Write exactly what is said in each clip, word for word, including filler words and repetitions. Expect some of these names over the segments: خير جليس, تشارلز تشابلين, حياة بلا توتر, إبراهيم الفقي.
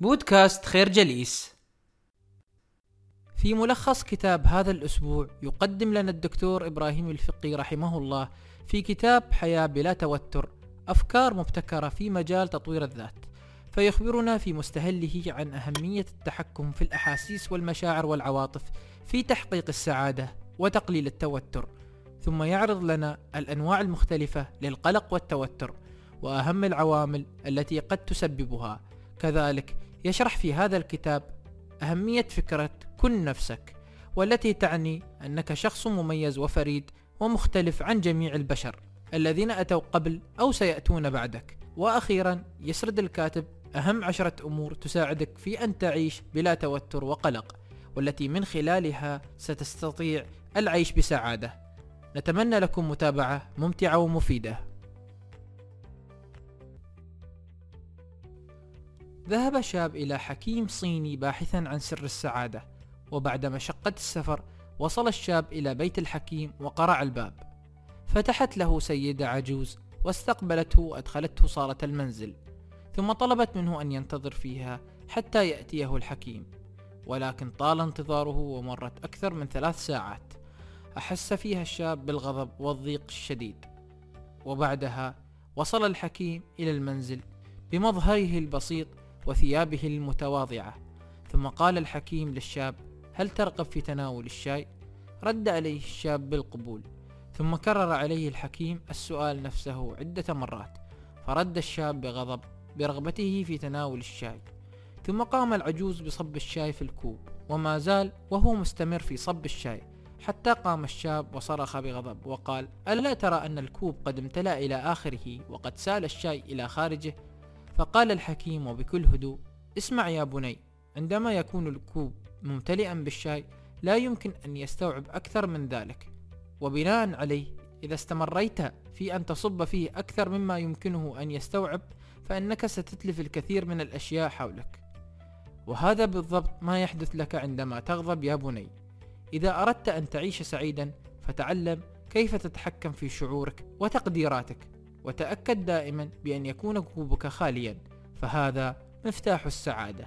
بودكاست خير جليس. في ملخص كتاب هذا الأسبوع يقدم لنا الدكتور إبراهيم الفقي رحمه الله في كتاب حياة بلا توتر أفكار مبتكرة في مجال تطوير الذات، فيخبرنا في مستهله عن أهمية التحكم في الأحاسيس والمشاعر والعواطف في تحقيق السعادة وتقليل التوتر، ثم يعرض لنا الأنواع المختلفة للقلق والتوتر وأهم العوامل التي قد تسببها. كذلك يشرح في هذا الكتاب أهمية فكرة كن نفسك، والتي تعني أنك شخص مميز وفريد ومختلف عن جميع البشر الذين أتوا قبل أو سيأتون بعدك. وأخيرا يسرد الكاتب أهم عشرة أمور تساعدك في أن تعيش بلا توتر وقلق، والتي من خلالها ستستطيع العيش بسعادة. نتمنى لكم متابعة ممتعة ومفيدة. ذهب شاب إلى حكيم صيني باحثا عن سر السعادة، وبعد مشقة السفر وصل الشاب إلى بيت الحكيم وقرع الباب. فتحت له سيدة عجوز واستقبلته وأدخلته صالة المنزل، ثم طلبت منه أن ينتظر فيها حتى يأتيه الحكيم، ولكن طال انتظاره ومرت أكثر من ثلاث ساعات. أحس فيها الشاب بالغضب والضيق الشديد. وبعدها وصل الحكيم إلى المنزل بمظهره البسيط وثيابه المتواضعة، ثم قال الحكيم للشاب: هل ترغب في تناول الشاي؟ رد عليه الشاب بالقبول، ثم كرر عليه الحكيم السؤال نفسه عدة مرات، فرد الشاب بغضب برغبته في تناول الشاي. ثم قام العجوز بصب الشاي في الكوب، وما زال وهو مستمر في صب الشاي حتى قام الشاب وصرخ بغضب وقال: ألا ترى أن الكوب قد امتلأ إلى آخره وقد سال الشاي إلى خارجه؟ فقال الحكيم وبكل هدوء: اسمع يا بني، عندما يكون الكوب ممتلئا بالشاي لا يمكن أن يستوعب أكثر من ذلك، وبناء عليه إذا استمريت في أن تصب فيه أكثر مما يمكنه أن يستوعب فإنك ستتلف الكثير من الأشياء حولك. وهذا بالضبط ما يحدث لك عندما تغضب يا بني. إذا أردت أن تعيش سعيدا فتعلم كيف تتحكم في شعورك وتقديراتك، وتأكد دائما بأن يكون كوبك خاليا، فهذا مفتاح السعادة.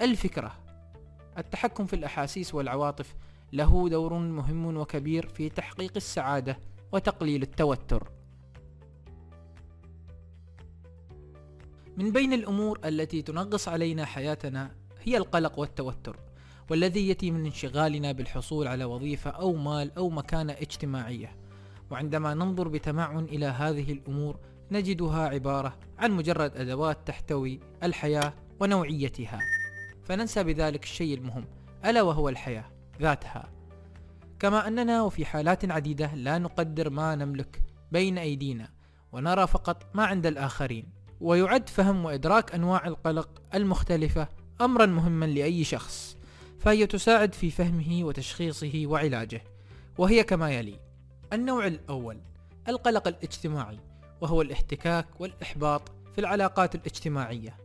الفكرة: التحكم في الأحاسيس والعواطف له دور مهم وكبير في تحقيق السعادة وتقليل التوتر. من بين الأمور التي تنغص علينا حياتنا هي القلق والتوتر، والذي يأتي من انشغالنا بالحصول على وظيفة أو مال أو مكانة اجتماعية. وعندما ننظر بتمعن إلى هذه الأمور نجدها عبارة عن مجرد أدوات تحتوي الحياة ونوعيتها، فننسى بذلك الشيء المهم، ألا وهو الحياة ذاتها. كما أننا وفي حالات عديدة لا نقدر ما نملك بين أيدينا، ونرى فقط ما عند الآخرين. ويعد فهم وإدراك أنواع القلق المختلفة أمرا مهما لأي شخص، فهي تساعد في فهمه وتشخيصه وعلاجه، وهي كما يلي: النوع الأول القلق الاجتماعي، وهو الاحتكاك والإحباط في العلاقات الاجتماعية.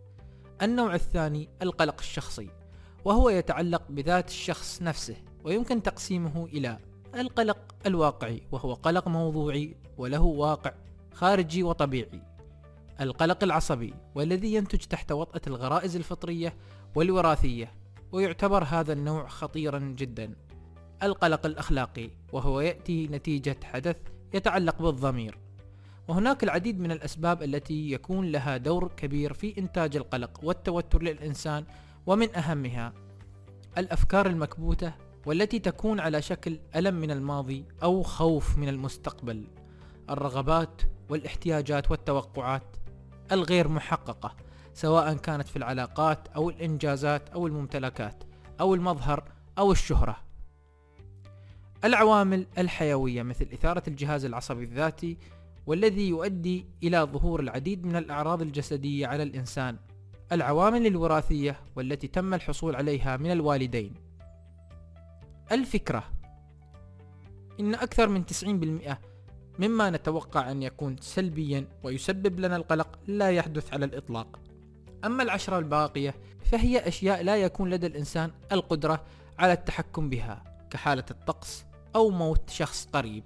النوع الثاني القلق الشخصي، وهو يتعلق بذات الشخص نفسه، ويمكن تقسيمه إلى القلق الواقعي، وهو قلق موضوعي وله واقع خارجي وطبيعي. القلق العصبي، والذي ينتج تحت وطأة الغرائز الفطرية والوراثية، ويعتبر هذا النوع خطيرا جدا. القلق الأخلاقي، وهو يأتي نتيجة حدث يتعلق بالضمير. وهناك العديد من الأسباب التي يكون لها دور كبير في إنتاج القلق والتوتر للإنسان، ومن أهمها الأفكار المكبوتة، والتي تكون على شكل ألم من الماضي أو خوف من المستقبل. الرغبات والاحتياجات والتوقعات الغير محققة، سواء كانت في العلاقات أو الإنجازات أو الممتلكات أو المظهر أو الشهرة. العوامل الحيوية، مثل إثارة الجهاز العصبي الذاتي، والذي يؤدي إلى ظهور العديد من الأعراض الجسدية على الإنسان. العوامل الوراثية، والتي تم الحصول عليها من الوالدين. الفكرة: إن أكثر من تسعين بالمئة مما نتوقع أن يكون سلبيا ويسبب لنا القلق لا يحدث على الإطلاق. أما العشرة الباقية فهي أشياء لا يكون لدى الإنسان القدرة على التحكم بها، كحالة الطقس أو موت شخص قريب.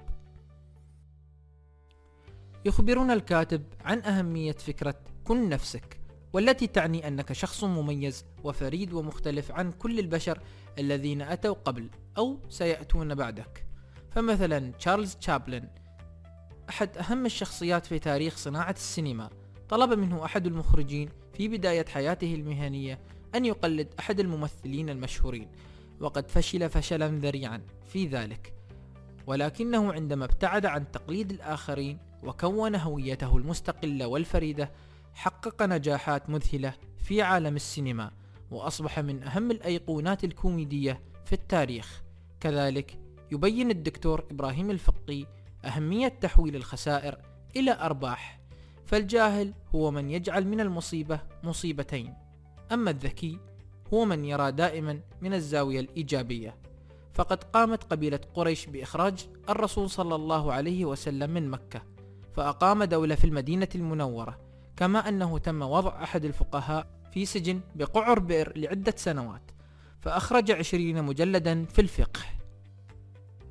يخبرنا الكاتب عن أهمية فكرة كن نفسك، والتي تعني أنك شخص مميز وفريد ومختلف عن كل البشر الذين أتوا قبل أو سيأتون بعدك. فمثلا تشارلز تشابلين، أحد أهم الشخصيات في تاريخ صناعة السينما، طلب منه أحد المخرجين في بداية حياته المهنية أن يقلد أحد الممثلين المشهورين، وقد فشل فشلا ذريعا في ذلك، ولكنه عندما ابتعد عن تقليد الآخرين وكون هويته المستقلة والفريدة حقق نجاحات مذهلة في عالم السينما، وأصبح من أهم الأيقونات الكوميدية في التاريخ. كذلك يبين الدكتور إبراهيم الفقي أهمية تحويل الخسائر إلى أرباح، فالجاهل هو من يجعل من المصيبة مصيبتين، أما الذكي هو من يرى دائما من الزاوية الإيجابية. فقد قامت قبيلة قريش بإخراج الرسول صلى الله عليه وسلم من مكة، فأقام دولة في المدينة المنورة، كما أنه تم وضع أحد الفقهاء في سجن بقعر بئر لعدة سنوات، فأخرج عشرين مجلدا في الفقه.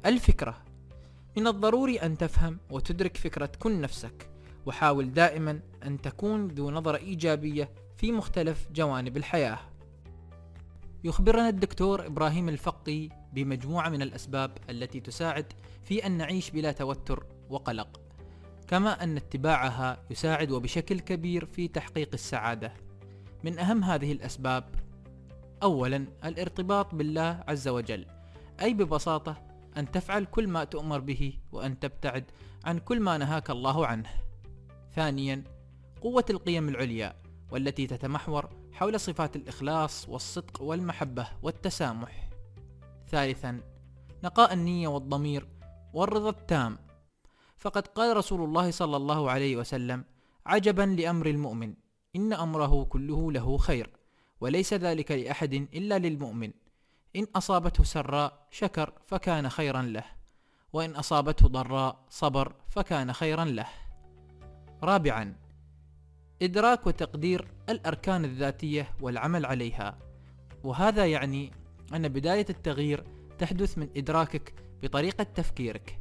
الفكرة: من الضروري أن تفهم وتدرك فكرة كن نفسك، وحاول دائما أن تكون ذو نظرة إيجابية في مختلف جوانب الحياة. يخبرنا الدكتور إبراهيم الفقي بمجموعة من الأسباب التي تساعد في أن نعيش بلا توتر وقلق، كما أن اتباعها يساعد وبشكل كبير في تحقيق السعادة. من أهم هذه الأسباب: أولا، الارتباط بالله عز وجل، أي ببساطة أن تفعل كل ما تؤمر به وأن تبتعد عن كل ما نهاك الله عنه. ثانيا، قوة القيم العليا، والتي تتمحور حول صفات الإخلاص والصدق والمحبة والتسامح. ثالثا، نقاء النية والضمير والرضا التام، فقد قال رسول الله صلى الله عليه وسلم: عجبا لأمر المؤمن، إن أمره كله له خير، وليس ذلك لأحد إلا للمؤمن، إن أصابته سراء شكر فكان خيرا له، وإن أصابته ضراء صبر فكان خيرا له. رابعا، إدراك وتقدير الأركان الذاتية والعمل عليها، وهذا يعني أن بداية التغيير تحدث من إدراكك بطريقة تفكيرك،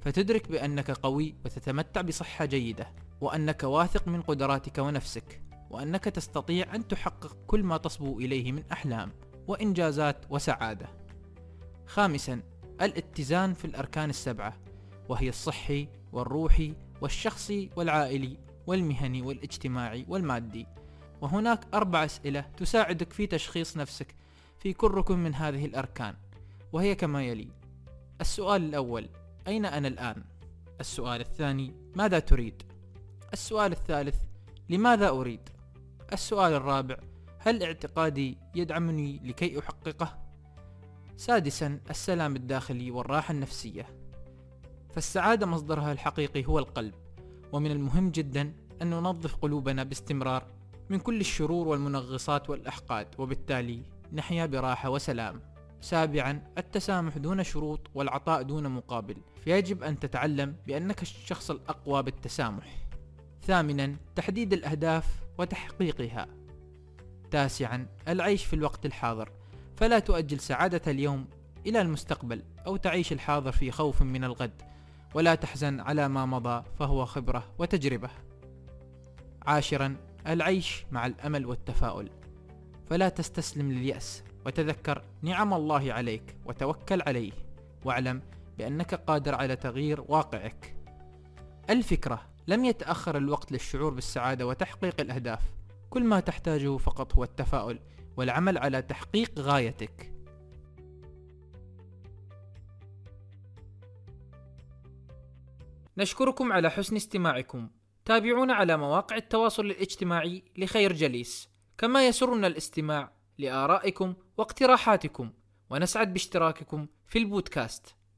فتدرك بأنك قوي وتتمتع بصحة جيدة، وأنك واثق من قدراتك ونفسك، وأنك تستطيع أن تحقق كل ما تصبو إليه من أحلام وإنجازات وسعادة. خامسا، الاتزان في الأركان السبعة، وهي الصحي والروحي والشخصي والعائلي والمهني والاجتماعي والمادي. وهناك أربع أسئلة تساعدك في تشخيص نفسك في كل ركن من هذه الأركان، وهي كما يلي: السؤال الأول: أين أنا الآن؟ السؤال الثاني: ماذا تريد؟ السؤال الثالث: لماذا أريد؟ السؤال الرابع: هل اعتقادي يدعمني لكي أحققه؟ سادسا، السلام الداخلي والراحة النفسية، فالسعادة مصدرها الحقيقي هو القلب، ومن المهم جدا أن ننظف قلوبنا باستمرار من كل الشرور والمنغصات والأحقاد، وبالتالي نحيا براحة وسلام. سابعا، التسامح دون شروط والعطاء دون مقابل، فيجب أن تتعلم بأنك الشخص الأقوى بالتسامح. ثامنا، تحديد الأهداف وتحقيقها. تاسعا، العيش في الوقت الحاضر، فلا تؤجل سعادة اليوم إلى المستقبل أو تعيش الحاضر في خوف من الغد، ولا تحزن على ما مضى فهو خبرة وتجربة. عاشرا، العيش مع الأمل والتفاؤل، فلا تستسلم لليأس، وتذكر نعم الله عليك وتوكل عليه، واعلم بأنك قادر على تغيير واقعك. الفكرة: لم يتأخر الوقت للشعور بالسعادة وتحقيق الأهداف، كل ما تحتاجه فقط هو التفاؤل والعمل على تحقيق غايتك. نشكركم على حسن استماعكم، تابعونا على مواقع التواصل الاجتماعي لخير جليس، كما يسرنا الاستماع لآرائكم واقتراحاتكم، ونسعد باشتراككم في البودكاست.